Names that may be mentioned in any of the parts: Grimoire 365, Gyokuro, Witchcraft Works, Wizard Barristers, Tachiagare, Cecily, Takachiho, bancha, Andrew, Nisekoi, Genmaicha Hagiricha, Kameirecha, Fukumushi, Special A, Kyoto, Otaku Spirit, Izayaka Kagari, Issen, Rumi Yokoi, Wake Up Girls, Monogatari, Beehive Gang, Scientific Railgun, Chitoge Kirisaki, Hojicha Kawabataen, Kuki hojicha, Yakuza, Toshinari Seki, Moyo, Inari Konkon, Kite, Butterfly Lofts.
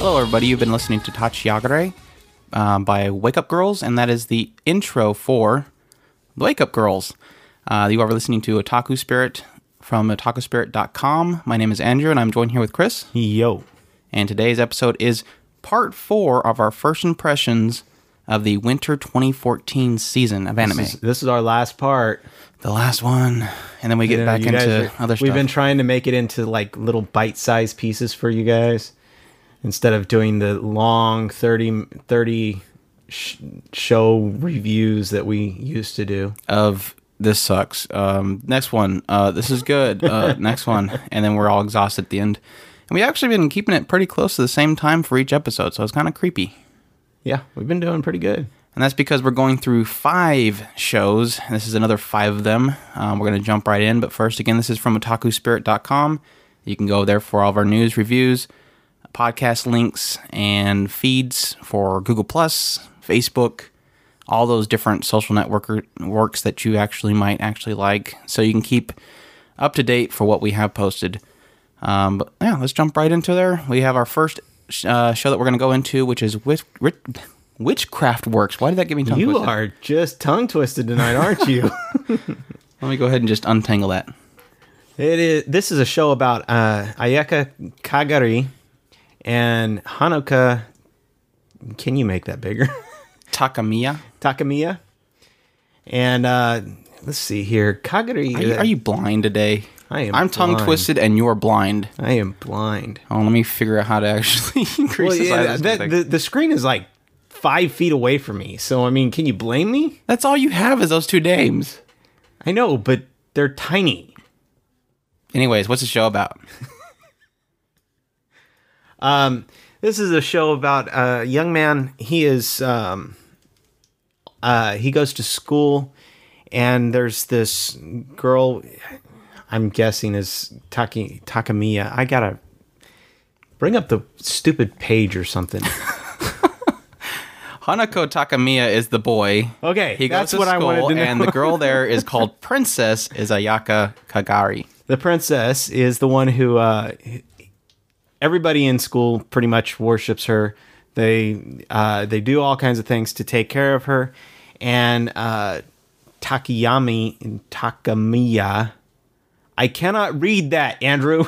Hello everybody, you've been listening to Tachiagare by Wake Up Girls, and that is the intro for the Wake Up Girls. You are listening to Otaku Spirit from otakuspirit.com. My name is Andrew, and I'm joined here with Chris. Yo. And today's episode is part 4 of our first impressions of the winter 2014 season of anime. This is our last part. The last one. And then we get back into other stuff. We've been trying to make it into like little bite-sized pieces for you guys, instead of doing the long 30 show reviews that we used to do. Of this sucks. Next one. This is good. Next one. And then we're all exhausted at the end. And we've actually been keeping it pretty close to the same time for each episode, so it's kind of creepy. Yeah, we've been doing pretty good. And that's because we're going through 5 shows. And this is another 5 of them. We're going to jump right in. But first, again, this is from otakuspirit.com. You can go there for all of our news, reviews, podcast links, and feeds for Google+, Facebook, all those different social networks that you actually might actually like. So you can keep up to date for what we have posted. But yeah, let's jump right into there. We have our first show that we're going to go into, which is Witchcraft Works. Why did that get me tongue-twisted? You are just tongue-twisted tonight, aren't you? Let me go ahead and just untangle that. This is a show about Izayaka Kagari and Hanako. Can you make that bigger? Takamiya. And let's see here. Kagari. Are you blind today? I am. I'm tongue twisted and you're blind. I am blind. Oh, let me figure out how to actually increase the size. The screen is like 5 feet away from me. So, I mean, can you blame me? That's all you have is those 2 names. I know, but they're tiny. Anyways, what's the show about? This is a show about a young man. He is, he goes to school, and there's this girl, I'm guessing is Takamiya. I gotta bring up the stupid page or something. Hanako Takamiya is the boy. Okay, that's what I wanted to know. And the girl there is called Princess Izayaka Kagari. The princess is the one who everybody in school pretty much worships her. They do all kinds of things to take care of her, and Takamiya. I cannot read that, Andrew.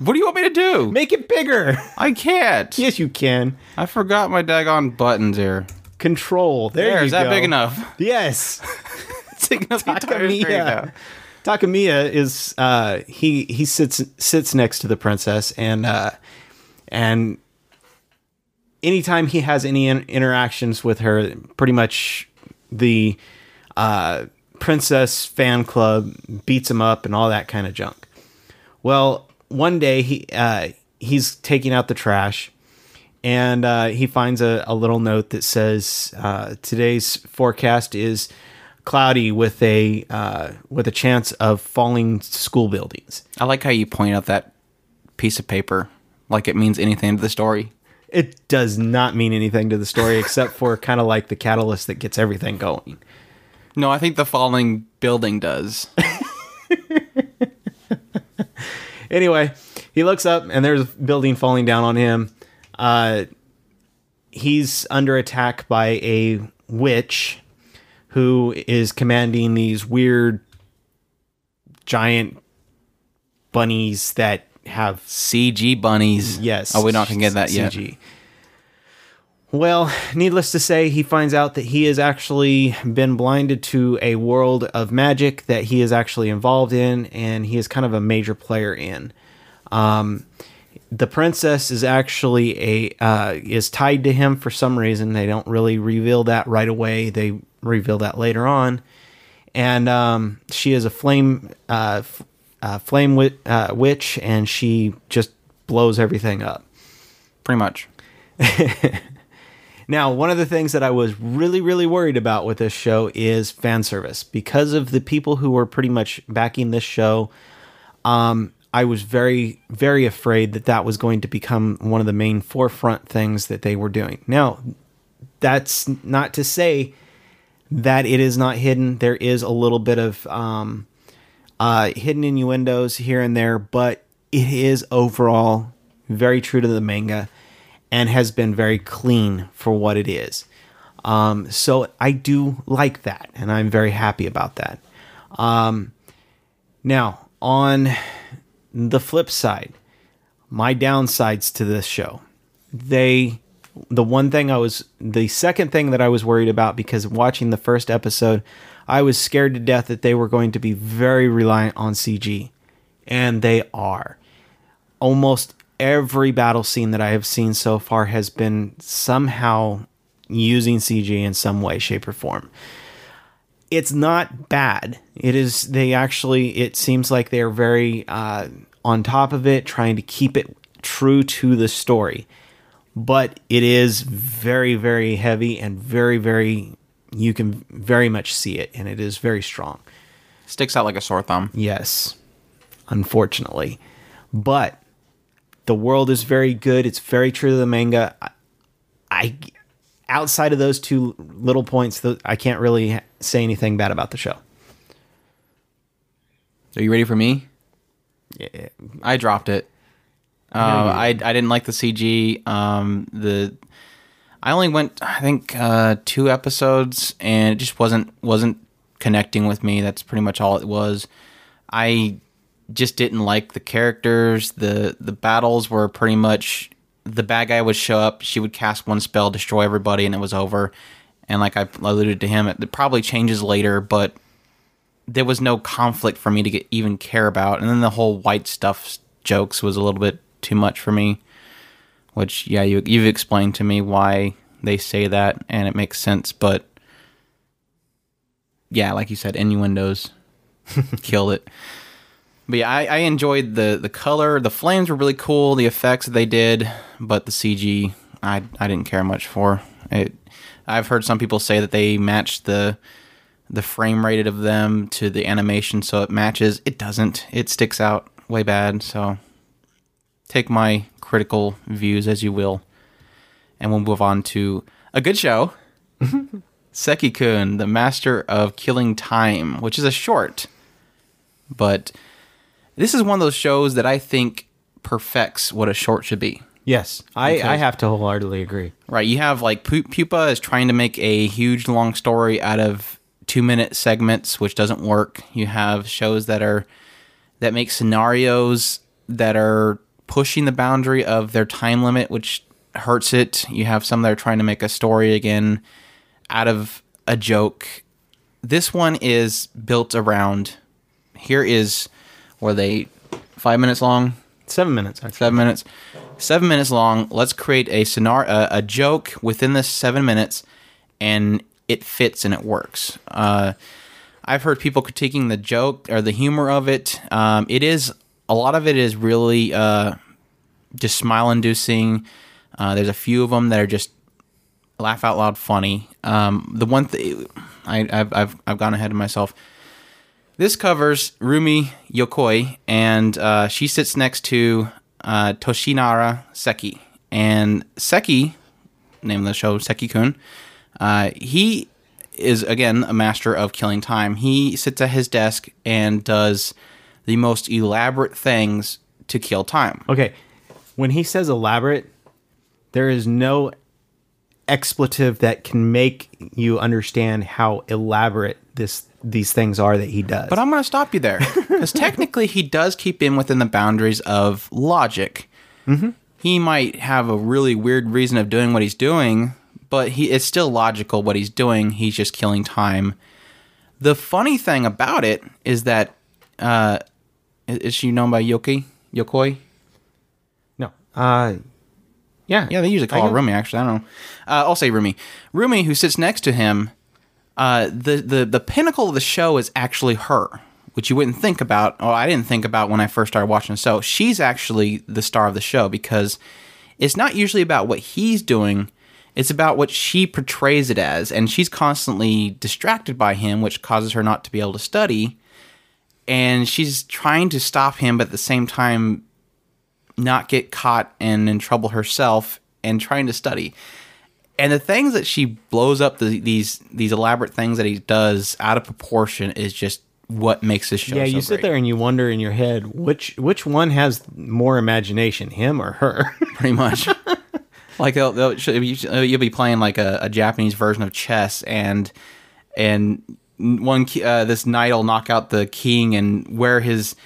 What do you want me to do? Make it bigger. I can't. Yes, you can. I forgot my daggone buttons here. Control. There you is go. Is that big enough? Yes. It's big enough. Takamiya is he sits next to the princess, and anytime he has any interactions with her, pretty much the princess fan club beats him up and all that kind of junk. Well, one day he's taking out the trash, and he finds a little note that says today's forecast is cloudy with a chance of falling school buildings. I like how you point out that piece of paper like it means anything to the story. It does not mean anything to the story except for kind of like the catalyst that gets everything going. No, I think the falling building does. Anyway, he looks up, and there's a building falling down on him. He's under attack by a witch who is commanding these weird giant bunnies that have... CG bunnies. Yes. Oh, we're not going to get that yet. CG. Well, needless to say, he finds out that he has actually been blinded to a world of magic that he is actually involved in, and he is kind of a major player in. The princess is actually is tied to him for some reason. They don't really reveal that right away. They reveal that later on, and she is a flame witch, and she just blows everything up, pretty much. Now, one of the things that I was really, really worried about with this show is fan service. Because of the people who were pretty much backing this show, I was very, very afraid that was going to become one of the main forefront things that they were doing. Now, that's not to say that it is not hidden. There is a little bit of hidden innuendos here and there, but it is overall very true to the manga. and has been very clean for what it is. So I do like that, and I'm very happy about that. Now, on the flip side, my downsides to this show, the second thing that I was worried about, because watching the first episode, I was scared to death that they were going to be very reliant on CG, and they are. Almost every battle scene that I have seen so far has been somehow using CG in some way, shape, or form. It's not bad. It seems like they're very on top of it, trying to keep it true to the story. But it is very, very heavy and very, very, you can very much see it, and it is very strong. Sticks out like a sore thumb. Yes, unfortunately. But the world is very good. It's very true to the manga. I outside of those two little points, I can't really say anything bad about the show. Are you ready for me? Yeah. I dropped it. I didn't like the CG. I only went, I think, 2 episodes, and it just wasn't connecting with me. That's pretty much all it was. I just didn't like the characters. The battles were pretty much, the bad guy would show up, she would cast one spell, destroy everybody, and it was over. And like I alluded to him, it probably changes later, but there was no conflict for me to even care about. And then the whole white stuff jokes was a little bit too much for me, which, yeah, you've explained to me why they say that, and it makes sense, but yeah, like you said, innuendos killed it. But yeah, I enjoyed the color. The flames were really cool, the effects that they did, but the CG, I didn't care much for it. I've heard some people say that they matched the frame rate of them to the animation, so it matches. It doesn't. It sticks out way bad, so take my critical views as you will. And we'll move on to a good show. Seki-kun, The Master of Killing Time, which is a short. But this is one of those shows that I think perfects what a short should be. Yes, I have to wholeheartedly agree. Right, you have like Pupa is trying to make a huge long story out of 2-minute segments, which doesn't work. You have shows that make scenarios that are pushing the boundary of their time limit, which hurts it. You have some that are trying to make a story again out of a joke. This one is built around, here is, were they 5 minutes long? 7 minutes, actually. 7 minutes. 7 minutes long. Let's create a scenario, a joke within this 7 minutes, and it fits and it works. I've heard people critiquing the joke or the humor of it. It is, a lot of it is really just smile-inducing. There's a few of them that are just laugh-out-loud funny. The one thing, I've gone ahead of myself. This covers Rumi Yokoi, and she sits next to Toshinari Seki. And Seki, name of the show, Seki-kun, he is, again, a master of killing time. He sits at his desk and does the most elaborate things to kill time. Okay, when he says elaborate, there is no expletive that can make you understand how elaborate these things are that he does. But I'm going to stop you there, because technically he does keep in within the boundaries of logic. Mm-hmm. He might have a really weird reason of doing what he's doing, but it's still logical what he's doing. He's just killing time. The funny thing about it is that is she known by Yokoi? No. Yeah, they usually call her Rumi, actually. I don't know. I'll say Rumi. Rumi, who sits next to him, the pinnacle of the show is actually her, which you wouldn't think about. Oh, I didn't think about when I first started watching the show. She's actually the star of the show, because it's not usually about what he's doing. It's about what she portrays it as, and she's constantly distracted by him, which causes her not to be able to study. And she's trying to stop him, but at the same time not get caught and in trouble herself, and trying to study. And the things that she blows up, these elaborate things that he does out of proportion, is just what makes this show so great. Yeah, you sit there and you wonder in your head, which one has more imagination, him or her? Pretty much. Like you'll be playing like a Japanese version of chess, and one this knight will knock out the king and wear his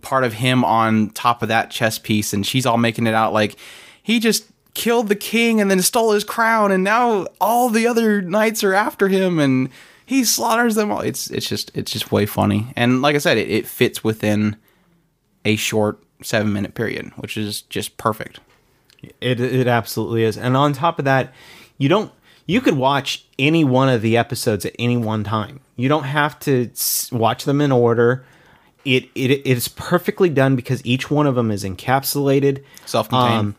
part of him on top of that chess piece, and she's all making it out like he just killed the king and then stole his crown, and now all the other knights are after him, and he slaughters them all. It's just way funny, and like I said, it fits within a short 7-minute period, which is just perfect. It absolutely is. And on top of that, you could watch any one of the episodes at any one time. You don't have to watch them in order. It is perfectly done because each one of them is encapsulated, self-contained.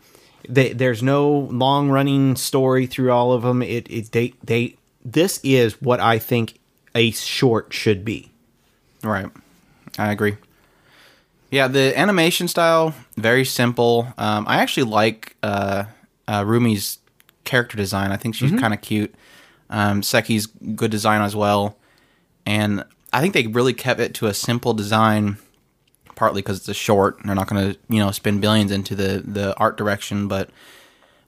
There's no long-running story through all of them. This is what I think a short should be. Right. I agree. Yeah, the animation style, very simple. I actually like Rumi's character design. I think she's kind of cute. Seki's good design as well. And I think they really kept it to a simple design, partly because it's a short. They're not going to spend billions into the art direction. But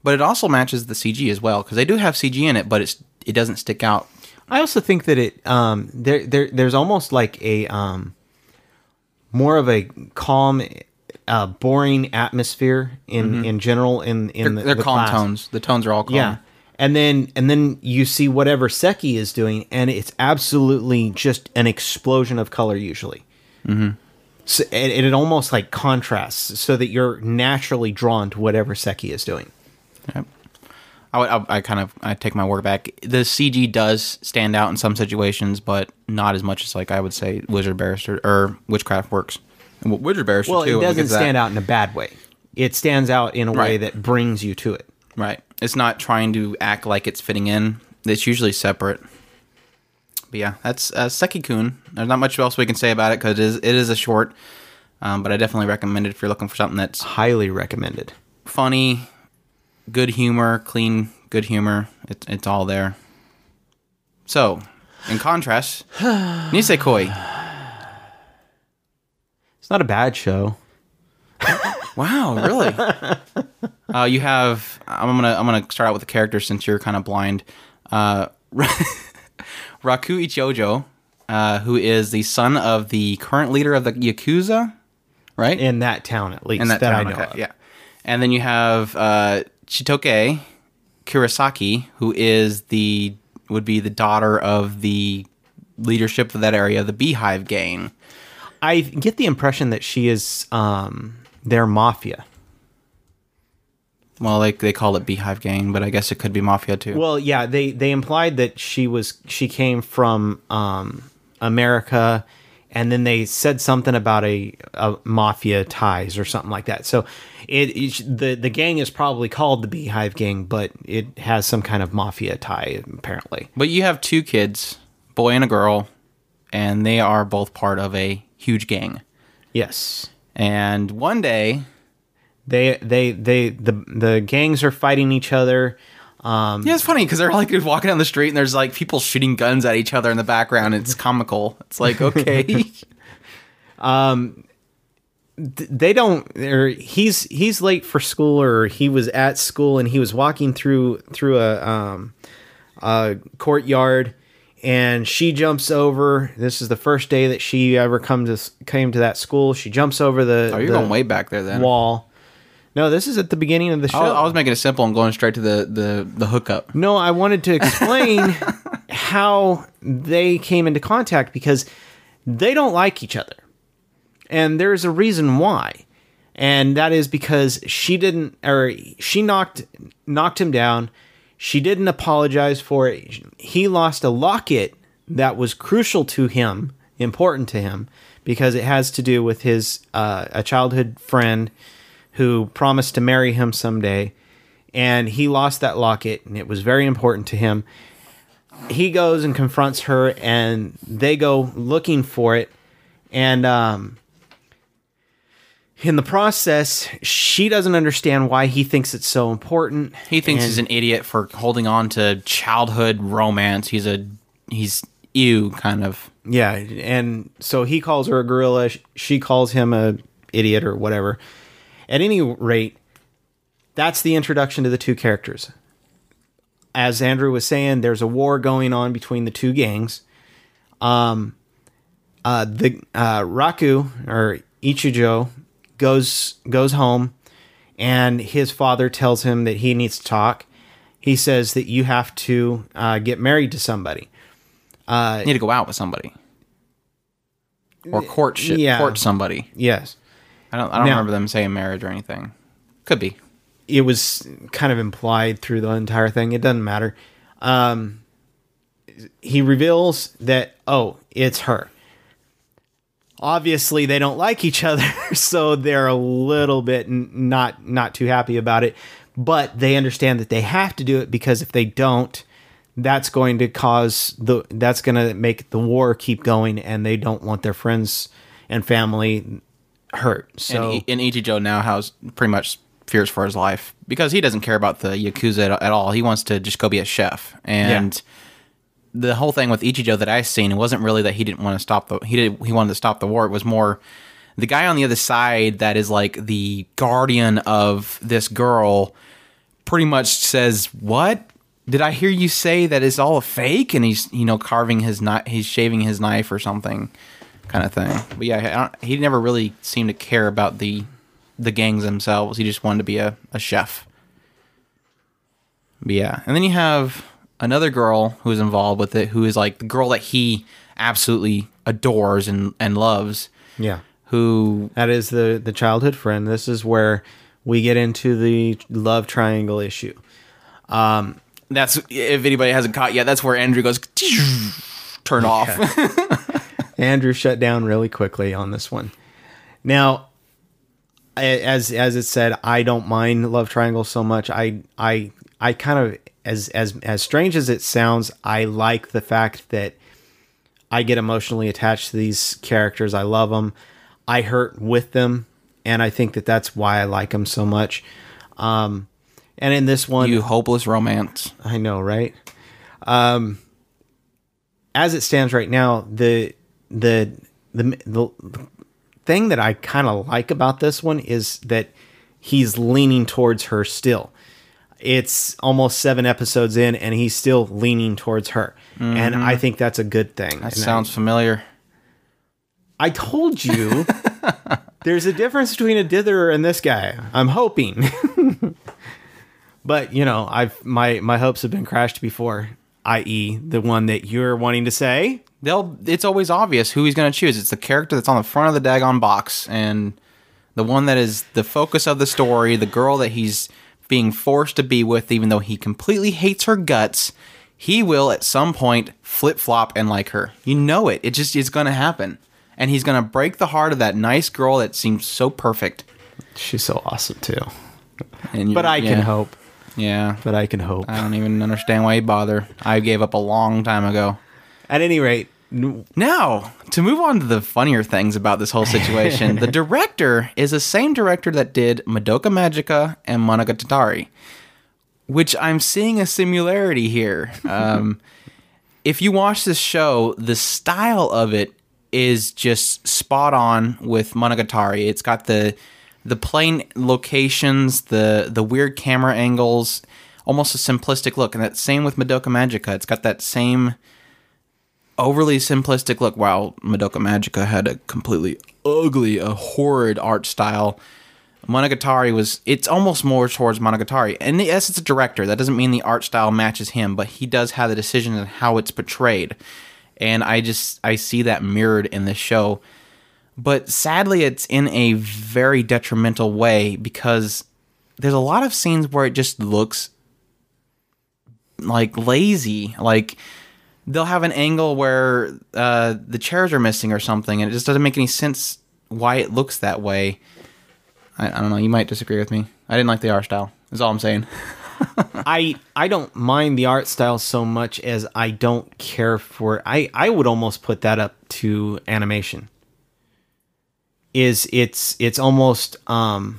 it also matches the CG as well, because they do have CG in it, but it doesn't stick out. I also think that it there's almost like a... more of a calm, boring atmosphere in general in the calm class. Tones. The tones are all calm. Yeah, and then you see whatever Seki is doing, and it's absolutely just an explosion of color usually. Mm-hmm. So it almost like contrasts, so that you're naturally drawn to whatever Seki is doing. Yep. I take my word back. The CG does stand out in some situations, but not as much as I would say Wizard Barrister or Witchcraft Works. Wizard Barrister too. Well, it doesn't stand out in a bad way. It stands out in a way that brings you to it. Right. It's not trying to act like it's fitting in. It's usually separate. But yeah, that's Seki-kun. There's not much else we can say about it because it is a short, but I definitely recommend it if you're looking for something that's highly recommended. Funny. Good humor, clean, good humor. It's all there. So, in contrast, Nisekoi. It's not a bad show. Wow, really? You have. I'm gonna start out with the characters since you're kind of blind. Raku Ichijo, who is the son of the current leader of the Yakuza, right? In that town, at least. In that town, I know of. Yeah. And then you have. Chitoge Kirisaki, who is would be the daughter of the leadership of that area, the Beehive Gang. I get the impression that she is their mafia. Well, they call it Beehive Gang, but I guess it could be mafia too. Well, yeah, they implied that she came from America, and then they said something about a mafia ties or something like that. So. The gang is probably called the Beehive Gang, but it has some kind of mafia tie, apparently. But you have two kids, boy and a girl, and they are both part of a huge gang. Yes. And one day... The gangs are fighting each other. Yeah, it's funny, because they're walking down the street, and there's people shooting guns at each other in the background. It's comical. It's okay. He's late for school, or he was at school, and he was walking through a courtyard, and she jumps over. This is the first day that she ever came to that school. She jumps over the wall. Oh, you're going way back there then. Wall. No, this is at the beginning of the show. I was making it simple and going straight to the hookup. No, I wanted to explain how they came into contact, because they don't like each other. And there's a reason why, and that is because she knocked him down. She didn't apologize for it. He lost a locket that was crucial to him, important to him, because it has to do with his a childhood friend who promised to marry him someday, and he lost that locket, and it was very important to him. He goes and confronts her, and they go looking for it, and in the process, she doesn't understand why he thinks it's so important. He thinks he's an idiot for holding on to childhood romance. He's ew, kind of. Yeah, and so he calls her a gorilla. She calls him a idiot or whatever. At any rate, that's the introduction to the two characters. As Andrew was saying, there's a war going on between the two gangs. The Raku, or Ichijo, goes home, and his father tells him that he needs to talk. He says that you have to get married to somebody. You need to go out with somebody. Or courtship. Yeah. Court somebody. Yes. I don't remember them saying marriage or anything. Could be. It was kind of implied through the entire thing. It doesn't matter. He reveals that, oh, it's her. Obviously, they don't like each other, so they're a little bit not too happy about it. But they understand that they have to do it, because if they don't, that's going to make the war keep going, and they don't want their friends and family hurt. So and Ichijo now has pretty much fears for his life, because he doesn't care about the Yakuza at all. He wants to just go be a chef. And the whole thing with Ichijo that I seen, it wasn't really that he didn't want to stop he wanted to stop the war. It was more the guy on the other side that is like the guardian of this girl pretty much says, "What? Did I hear you say that it's all a fake?" And he's, carving his knife, he's shaving his knife or something, kind of thing. But yeah, he never really seemed to care about the gangs themselves. He just wanted to be a chef. But yeah, and then you have another girl who's involved with it, who is like the girl that he absolutely adores and loves. Yeah, who that is the childhood friend. This is where we get into the love triangle issue. That's, if anybody hasn't caught yet, that's where Andrew goes, turn off. Andrew shut down really quickly on this one. Now, as it said, I don't mind love triangles so much. I kind of, as strange as it sounds, I like the fact that I get emotionally attached to these characters. I love them. I hurt with them, and I think that that's why I like them so much. And in this one... You hopeless romance. I know, right? As it stands right now, the thing that I kind of like about this one is that he's leaning towards her still. It's almost 7 episodes in, and he's still leaning towards her. Mm-hmm. And I think that's a good thing. That sounds familiar. I told you there's a difference between a ditherer and this guy. I'm hoping... But, I've my hopes have been crashed before, i.e. the one that you're wanting to say. It's always obvious who he's going to choose. It's the character that's on the front of the daggone box, and the one that is the focus of the story, the girl that he's being forced to be with, even though he completely hates her guts, he will at some point flip-flop and like her. You know it. It just is going to happen. And he's going to break the heart of that nice girl that seems so perfect. She's so awesome, too. But I can hope. Yeah. But I can hope. I don't even understand why you bother. I gave up a long time ago. At any rate. Now, to move on to the funnier things about this whole situation, the director is the same director that did Madoka Magica and Monogatari, which I'm seeing a similarity here. If you watch this show, the style of it is just spot on with Monogatari. It's got the plain locations, the weird camera angles, almost a simplistic look. And that same with Madoka Magica. It's got that same overly simplistic look, while Madoka Magica had a completely ugly, a horrid art style. Monogatari it's almost more towards Monogatari. And yes, it's a director. That doesn't mean the art style matches him, but he does have the decision on how it's portrayed. And I see that mirrored in this show. But sadly, it's in a very detrimental way, because there's a lot of scenes where it just looks like lazy. Like, they'll have an angle where the chairs are missing or something, and it just doesn't make any sense why it looks that way. I don't know. You might disagree with me. I didn't like the art style. That's all I'm saying. I don't mind the art style so much as I don't care for... I would almost put that up to animation. It's almost, well,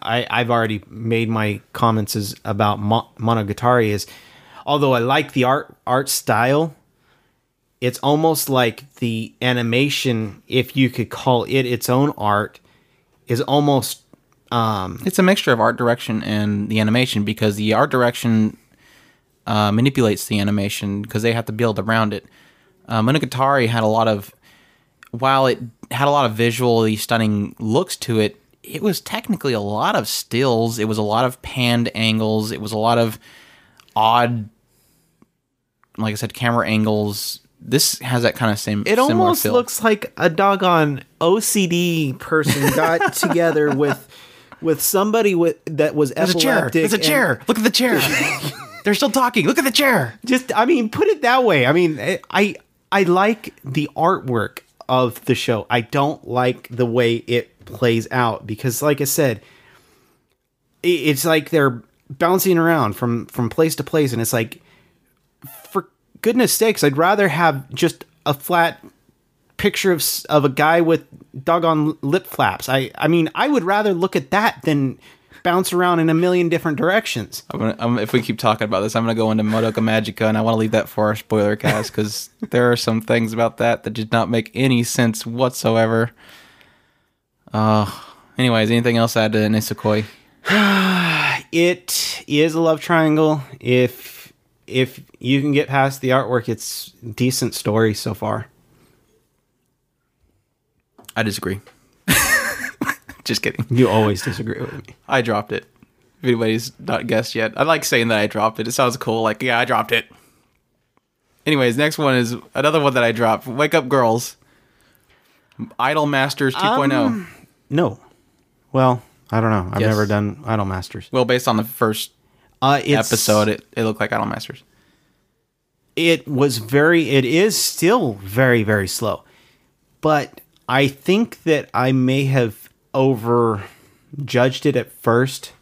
I've already made my comments about Monogatari is, although I like the art style, it's almost like the animation, if you could call it its own art, is almost It's a mixture of art direction and the animation, because the art direction manipulates the animation because they have to build around it. Monogatari had a lot of, while it had a lot of visually stunning looks to it, it was technically a lot of stills. It was a lot of panned angles. It was a lot of odd, like I said, camera angles. This has that kind of same. It almost feel. Looks like a doggone OCD person got together with somebody that was epileptic. There's a chair. Look at the chair. They're still talking. Look at the chair. Just, I mean, put it that way. I mean, I like the artwork of the show. I don't like the way it plays out because, like I said, it's like they're bouncing around from place to place, and it's like, goodness sakes, I'd rather have just a flat picture of a guy with doggone lip flaps. I mean, I would rather look at that than bounce around in a million different directions. If we keep talking about this, I'm going to go into Madoka Magica, and I want to leave that for our spoiler cast, because there are some things about that did not make any sense whatsoever. Anyways, anything else to add to Nisekoi? It is a love triangle. If you can get past the artwork, it's a decent story so far. I disagree. Just kidding. You always disagree with me. I dropped it. If anybody's not guessed yet. I like saying that I dropped it. It sounds cool. Like, yeah, I dropped it. Anyways, next one is another one that I dropped. Wake Up Girls. Idol Masters 2.0. No. Well, I don't know. I've never done Idol Masters. Well, based on the first episode, it looked like Idol Masters. It is still very, very slow. But I think that I may have overjudged it at first,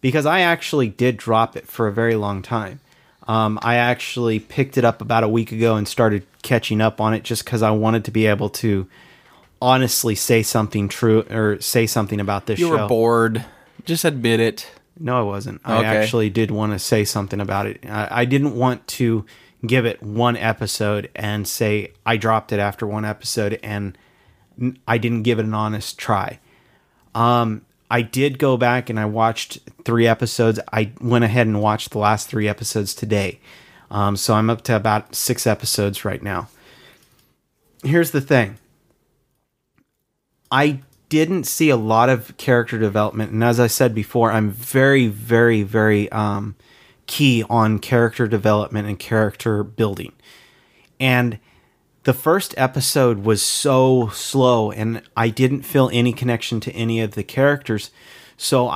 because I actually did drop it for a very long time. I actually picked it up about a week ago and started catching up on it just because I wanted to be able to honestly say something true or say something about this show. You were bored. Just admit it. No, I wasn't. Okay. I actually did want to say something about it. I didn't want to give it one episode and say I dropped it after one episode and I didn't give it an honest try. I did go back and I watched 3 episodes. I went ahead and watched the last 3 episodes today. So I'm up to about 6 episodes right now. Here's the thing. I didn't see a lot of character development, and as I said before, I'm very, very, very key on character development and character building. And the first episode was so slow, and I didn't feel any connection to any of the characters. So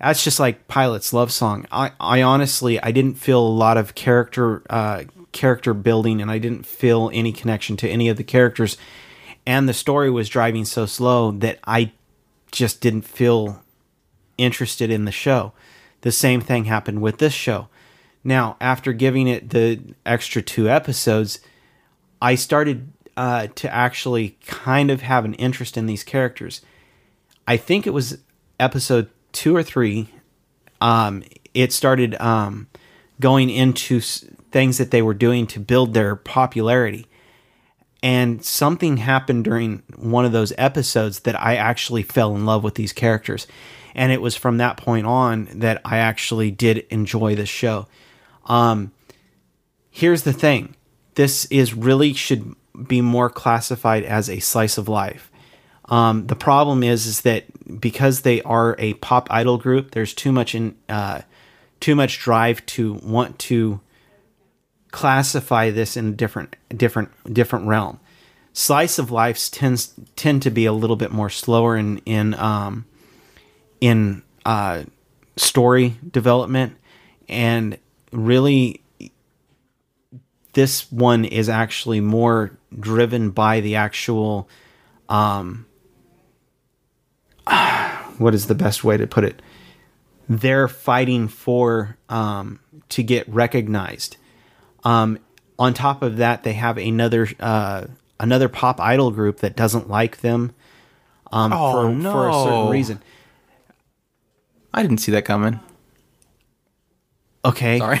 that's just like Pilot's Love Song. I honestly, I didn't feel a lot of character building, and I didn't feel any connection to any of the characters. And the story was driving so slow that I just didn't feel interested in the show. The same thing happened with this show. Now, after giving it the extra 2 episodes, I started to actually kind of have an interest in these characters. I think it was episode 2 or 3. It started going into things that they were doing to build their popularity. And something happened during one of those episodes that I actually fell in love with these characters. And it was from that point on that I actually did enjoy this show. Here's the thing. This should be more classified as a slice of life. The problem is that because they are a pop idol group, there's too much drive to want to classify this in a different realm. Slice of life tend to be a little bit more slower in story development, and really this one is actually more driven by the actual what is the best way to put it? They're fighting for to get recognized. On top of that, they have another pop idol group that doesn't like them for a certain reason. I didn't see that coming. Okay. Sorry.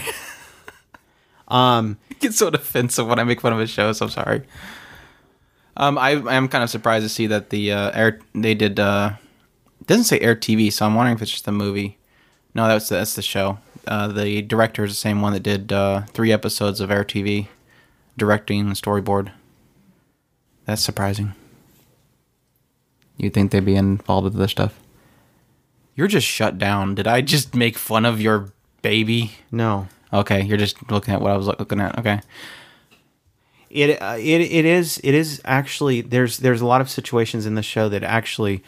I get so defensive when I make fun of a show, so I'm sorry. I am kind of surprised to see that they did It doesn't say air TV, so I'm wondering if it's just the movie. No, that's the show. The director is the same one that did 3 episodes of Air TV, directing the storyboard. That's surprising. You'd think they'd be involved with this stuff. You're just shut down. Did I just make fun of your baby? No. Okay, you're just looking at what I was looking at. Okay. It is actually there's a lot of situations in the show that actually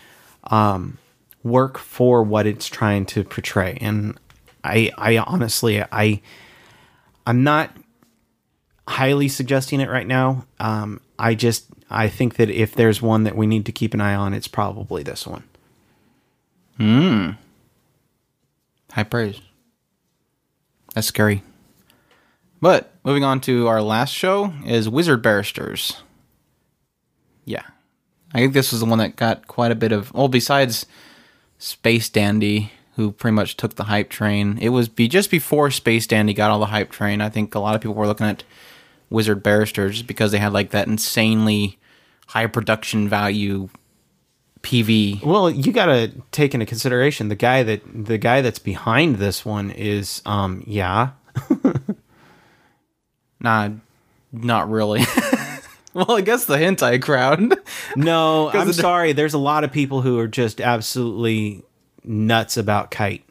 work for what it's trying to portray, and I honestly I'm not highly suggesting it right now. I think that if there's one that we need to keep an eye on, it's probably this one. Hmm. High praise. That's scary. But moving on to our last show is Wizard Barristers. Yeah. I think this was the one that got quite a bit of... Well, besides Space Dandy, who pretty much took the hype train. It was just before Space Dandy got all the hype train. I think a lot of people were looking at Wizard Barristers because they had like that insanely high production value PV. Well, you gotta take into consideration the guy that's behind this one is Nah, not really. Well, I guess the hentai crowd. No, I'm sorry. There's a lot of people who are just absolutely nuts about Kite.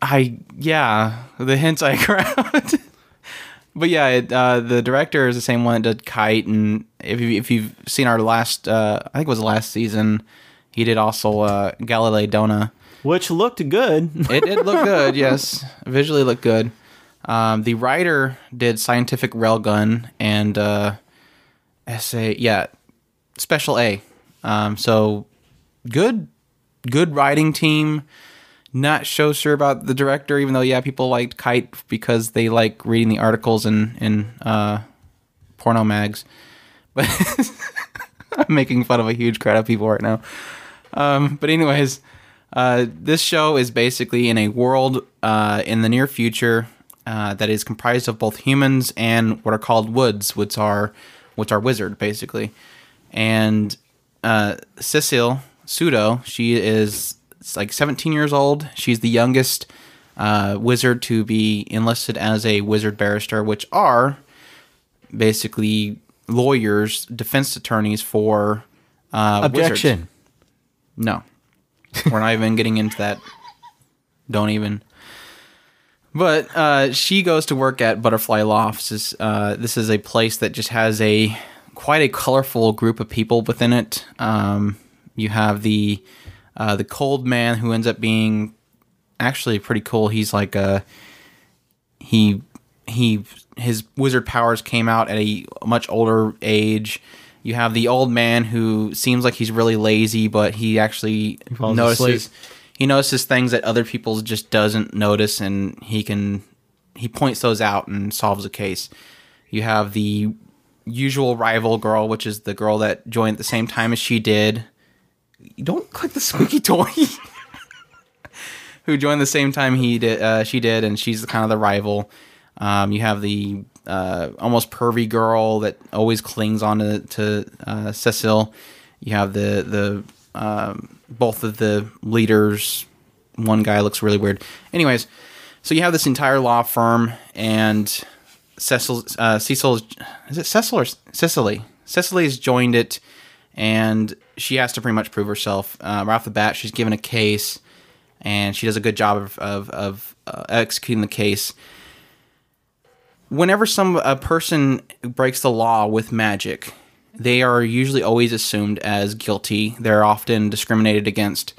The hentai crowd. But yeah, the director is the same one that did Kite, and if you've seen our last, I think it was last season, he did also Galilee Dona. Which looked good. It did look good, yes. Visually looked good. The writer did Scientific Railgun and Special A. So good writing team. Not so sure about the director, even though, yeah, people liked Kite because they like reading the articles in porno mags. But I'm making fun of a huge crowd of people right now. But anyways, this show is basically in a world in the near future that is comprised of both humans and what are called woods, which are wizard, basically. And Cecil, Pseudo, she is... It's like 17 years old. She's the youngest wizard to be enlisted as a wizard barrister, which are basically lawyers, defense attorneys for Objection. Wizards. No. We're not even getting into that. Don't even. But she goes to work at Butterfly Lofts. This is a place that just has quite a colorful group of people within it. You have the cold man, who ends up being actually pretty cool. He's like his wizard powers came out at a much older age. You have the old man who seems like he's really lazy, but he actually notices things that other people just doesn't notice, and he points those out and solves a case. You have the usual rival girl, which is the girl that joined at the same time as she did. You don't click the squeaky toy. Who joined the same time she did, and she's kind of the rival. You have the almost pervy girl that always clings on to Cecil. You have the both of the leaders. One guy looks really weird. Anyways, so you have this entire law firm, and Cecil is it Cecil or Cecily? Cecily's joined it. And she has to pretty much prove herself. Right off the bat, she's given a case, and she does a good job of executing the case. Whenever a person breaks the law with magic, they are usually always assumed as guilty. They're often discriminated against.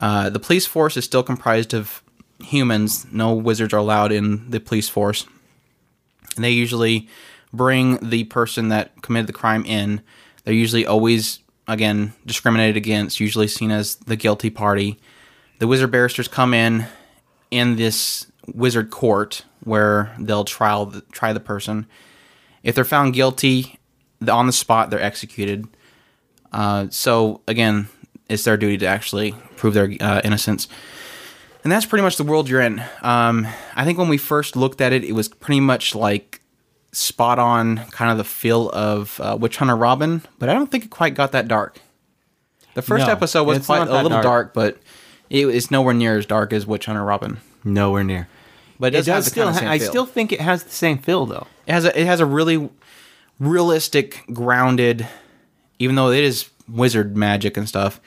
The police force is still comprised of humans. No wizards are allowed in the police force. And they usually bring the person that committed the crime in. They're usually always, again, discriminated against, usually seen as the guilty party. The wizard barristers come in this wizard court where they'll try the person. If they're found guilty, on the spot, they're executed. So, again, it's their duty to actually prove their innocence. And that's pretty much the world you're in. I think when we first looked at it, it was pretty much like... spot on kind of the feel of Witch Hunter Robin, but I don't think it quite got that dark. The first episode was quite a little dark, but it's nowhere near as dark as Witch Hunter Robin. Nowhere near. But it does still. I still think it has the same feel, though. It has a really realistic, grounded. Even though it is wizard magic and stuff,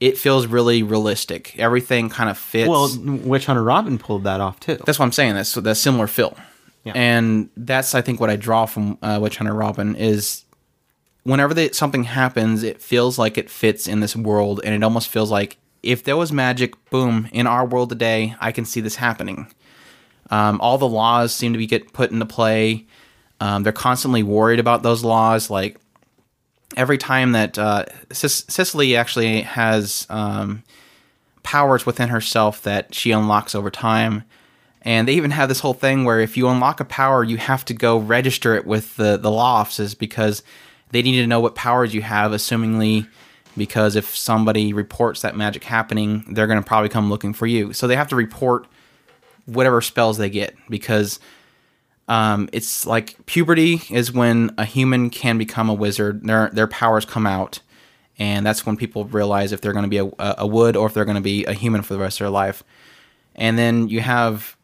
it feels really realistic. Everything kind of fits. Well, Witch Hunter Robin pulled that off too. That's what I'm saying. That's that similar feel. Yeah. And that's, I think, what I draw from Witch Hunter Robin is whenever something happens, it feels like it fits in this world, and it almost feels like if there was magic, boom, in our world today, I can see this happening. All the laws seem to get put into play. They're constantly worried about those laws. Like, every time that Cecily actually has powers within herself that she unlocks over time. And they even have this whole thing where if you unlock a power, you have to go register it with the law offices because they need to know what powers you have, assumingly, because if somebody reports that magic happening, they're going to probably come looking for you. So they have to report whatever spells they get because it's like puberty is when a human can become a wizard. Their powers come out, and that's when people realize if they're going to be a wood or if they're going to be a human for the rest of their life. And then you have...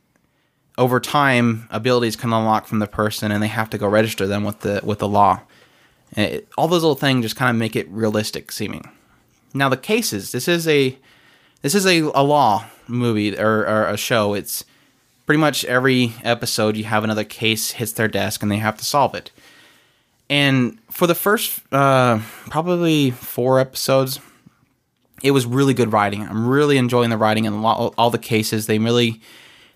over time, abilities can unlock from the person, and they have to go register them with the law. And all those little things just kind of make it realistic seeming. Now the cases. This is a law movie or a show. It's pretty much every episode you have another case hits their desk, and they have to solve it. And for the first probably 4 episodes, it was really good writing. I'm really enjoying the writing and all the cases. They really.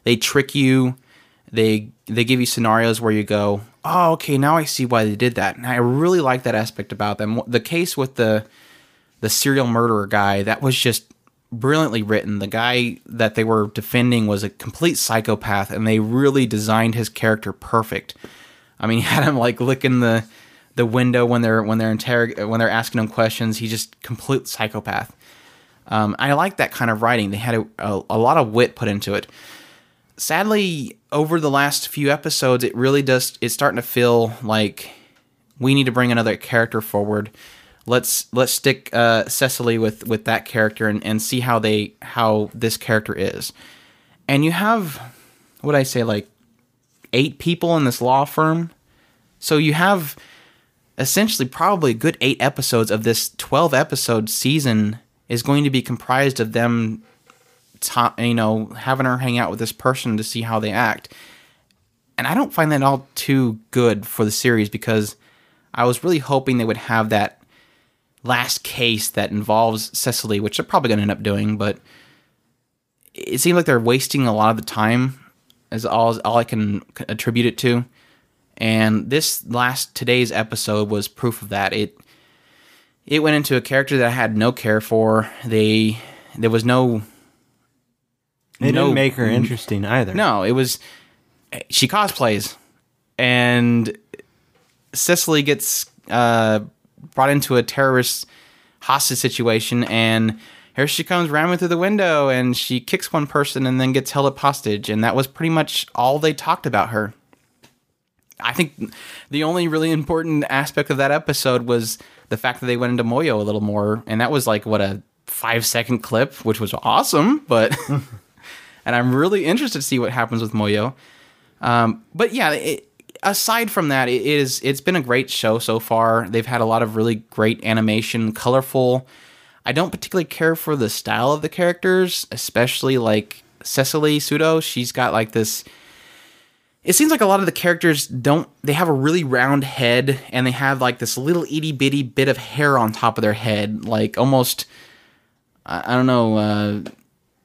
They trick you. They give you scenarios where you go, oh, okay, now I see why they did that. And I really like that aspect about them. The case with the serial murderer guy, that was just brilliantly written. The guy that they were defending was a complete psychopath, and they really designed his character perfect. I mean, he had him like licking the window when they're asking him questions. He's just complete psychopath. I like that kind of writing. They had a lot of wit put into it. Sadly, over the last few episodes, it really does. It's starting to feel like we need to bring another character forward. Let's stick Cecily with that character and see how this character is. And you have, what I say, like 8 people in this law firm, so you have essentially probably a good 8 episodes of this 12 episode season is going to be comprised of them. Having her hang out with this person to see how they act. And I don't find that all too good for the series because I was really hoping they would have that last case that involves Cecily, which they're probably going to end up doing, but it seems like they're wasting a lot of the time is all I can attribute it to. And today's episode was proof of that. It went into a character that I had no care for. There was no... They didn't make her interesting either. No, it was... She cosplays. And Cecily gets brought into a terrorist hostage situation. And here she comes ramming through the window. And she kicks one person and then gets held up hostage. And that was pretty much all they talked about her. I think the only really important aspect of that episode was the fact that they went into Moyo a little more. And that was like, what, a 5-second clip, which was awesome. But... And I'm really interested to see what happens with Moyo. But yeah, aside from that, it's been a great show so far. They've had a lot of really great animation, colorful. I don't particularly care for the style of the characters, especially like Cecily Sudo. She's got like this... It seems like a lot of the characters don't... They have a really round head, and they have like this little itty-bitty bit of hair on top of their head. Like almost... I don't know...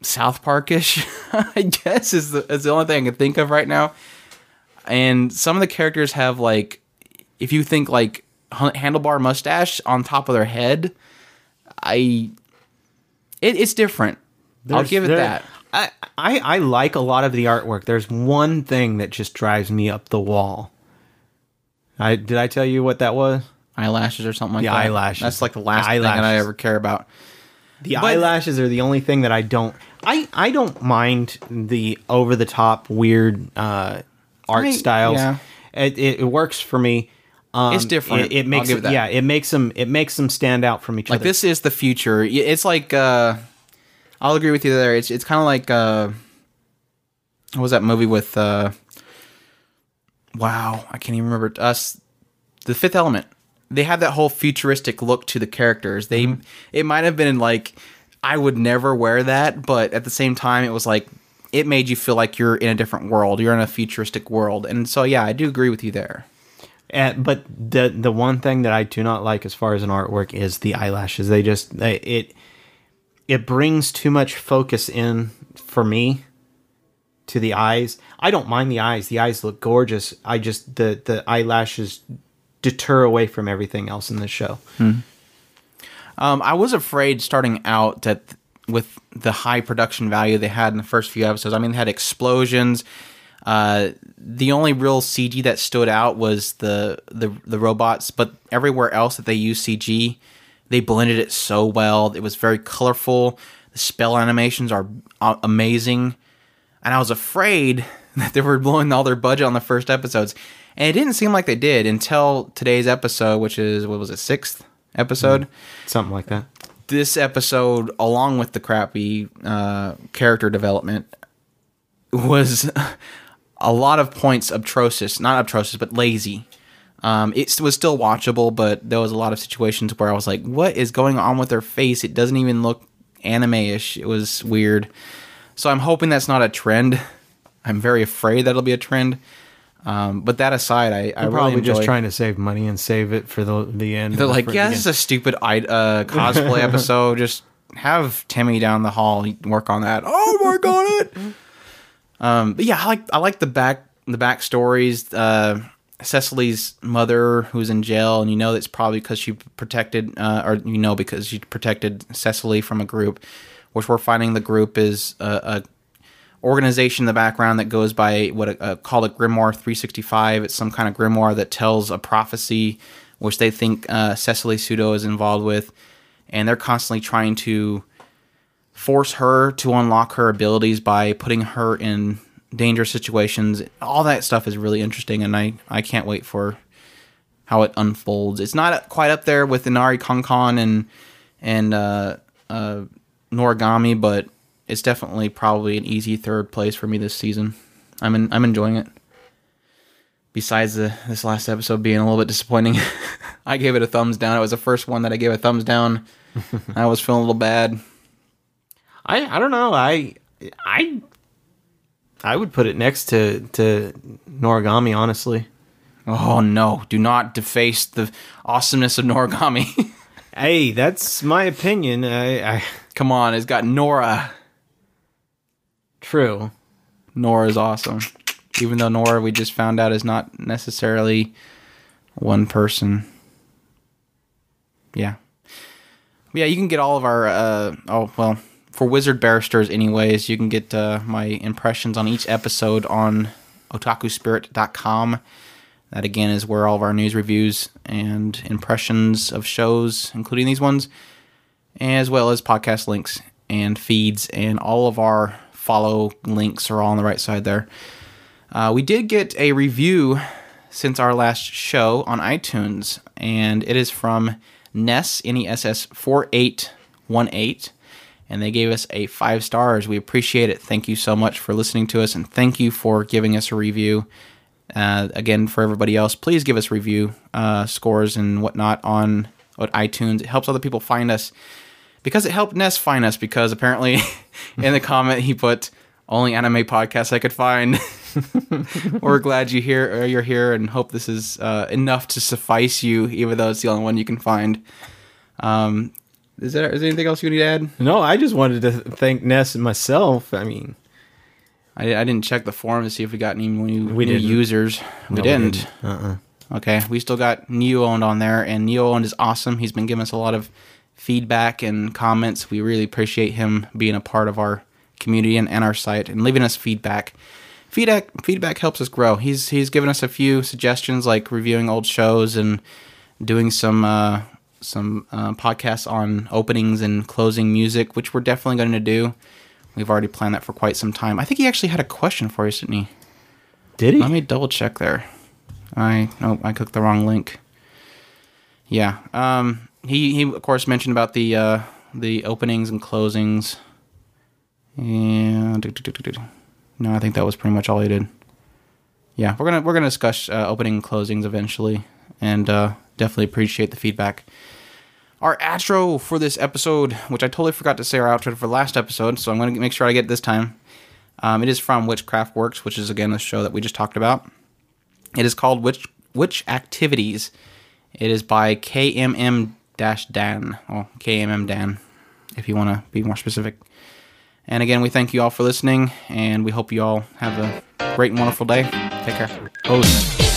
South Park-ish, I guess, is the only thing I can think of right now. And some of the characters have, like, if you think, like, handlebar mustache on top of their head, it's different. I'll give it that. I like a lot of the artwork. There's one thing that just drives me up the wall. Did I tell you what that was? Eyelashes or something like that? Yeah, eyelashes. That's, like, the last thing that I ever care about. Eyelashes are the only thing that I don't... I don't mind the over-the-top, weird art styles. Yeah. It works for me. It's different. It makes it, yeah, it makes them stand out from each other. Like this is the future. It's like I'll agree with you there. It's kind of like what was that movie with wow, I can't even remember us The Fifth Element. They had that whole futuristic look to the characters. They mm-hmm. It might have been like I would never wear that, but at the same time it was like it made you feel like you're in a different world. You're in a futuristic world. And so yeah, I do agree with you there. But the one thing that I do not like as far as an artwork is the eyelashes. They just it brings too much focus in for me to the eyes. I don't mind the eyes. The eyes look gorgeous. I just the eyelashes deter away from everything else in this show. Hmm. I was afraid starting out that with the high production value they had in the first few episodes. I mean, they had explosions. The only real CG that stood out was the robots, but everywhere else that they used CG, they blended it so well. It was very colorful. The spell animations are amazing. And I was afraid that they were blowing all their budget on the first episodes. And it didn't seem like they did until today's episode, which is, what was it, 6th episode? Something like that. This episode, along with the crappy character development, was a lot of points not atrocious, but lazy. It was still watchable, but there was a lot of situations where I was like, what is going on with their face? It doesn't even look anime-ish. It was weird. So I'm hoping that's not a trend. I'm very afraid that'll be a trend. But that aside, I really probably just trying to save money and save it for the end. They're like, yeah, this is a stupid cosplay episode. Just have Timmy down the hall work on that. Oh my god! But yeah, I like the backstories. Cecily's mother, who's in jail, and you know that's probably because she protected, because she protected Cecily from a group, which we're finding the group is a organization in the background that goes by called a Grimoire 365. It's some kind of grimoire that tells a prophecy, which they think Cecily Pseudo is involved with, and they're constantly trying to force her to unlock her abilities by putting her in dangerous situations. All that stuff is really interesting, and I can't wait for how it unfolds. It's not quite up there with Inari Konkon and Noragami, but it's definitely probably an easy third place for me this season. I'm enjoying it. Besides this last episode being a little bit disappointing, I gave it a thumbs down. It was the first one that I gave a thumbs down. I was feeling a little bad. I don't know. I would put it next to Noragami, honestly. Oh no! Do not deface the awesomeness of Noragami. Hey, that's my opinion. Come on, it's got Nora. True. Nora's awesome. Even though Nora, we just found out, is not necessarily one person. Yeah. Yeah, you can get all of our... for Wizard Barristers anyways, you can get my impressions on each episode on otakuspirit.com. That, again, is where all of our news, reviews, and impressions of shows, including these ones, as well as podcast links and feeds, and all of our follow links are all on the right side there. We did get a review since our last show on iTunes, and it is from Ness, N-E-S-S 4818, and they gave us a 5 stars. We appreciate it. Thank you so much for listening to us, and thank you for giving us a review. Again, for everybody else, please give us review scores and whatnot on iTunes. It helps other people find us, because it helped Ness find us, because apparently in the comment he put, only anime podcast I could find. We're glad you're here and hope this is enough to suffice you, even though it's the only one you can find. Is there anything else you need to add? No, I just wanted to thank Ness and myself. I mean... I didn't check the forum to see if we got any new users. We didn't. Okay, we still got Neo Owned on there, and Neo Owned is awesome. He's been giving us a lot of feedback and comments. We really appreciate him being a part of our community and our site and leaving us feedback. Feedback helps us grow. He's given us a few suggestions, like reviewing old shows and doing some podcasts on openings and closing music, which we're definitely going to do. We've already planned that for quite some time. I think he actually had a question for us, didn't he? Did he? Let me double check there. I clicked the wrong link. Yeah. He of course mentioned about the openings and closings. Yeah. No, I think that was pretty much all he did. Yeah, we're gonna discuss opening and closings eventually, and definitely appreciate the feedback. Our outro for this episode, which I totally forgot to say our outro for last episode, so I'm going to make sure I get it this time. It is from Witchcraft Works, which is, again, the show that we just talked about. It is called Witch Activities. It is by KMM-Dan, or KMM-Dan, if you want to be more specific. And again, we thank you all for listening, and we hope you all have a great and wonderful day. Take care. Host.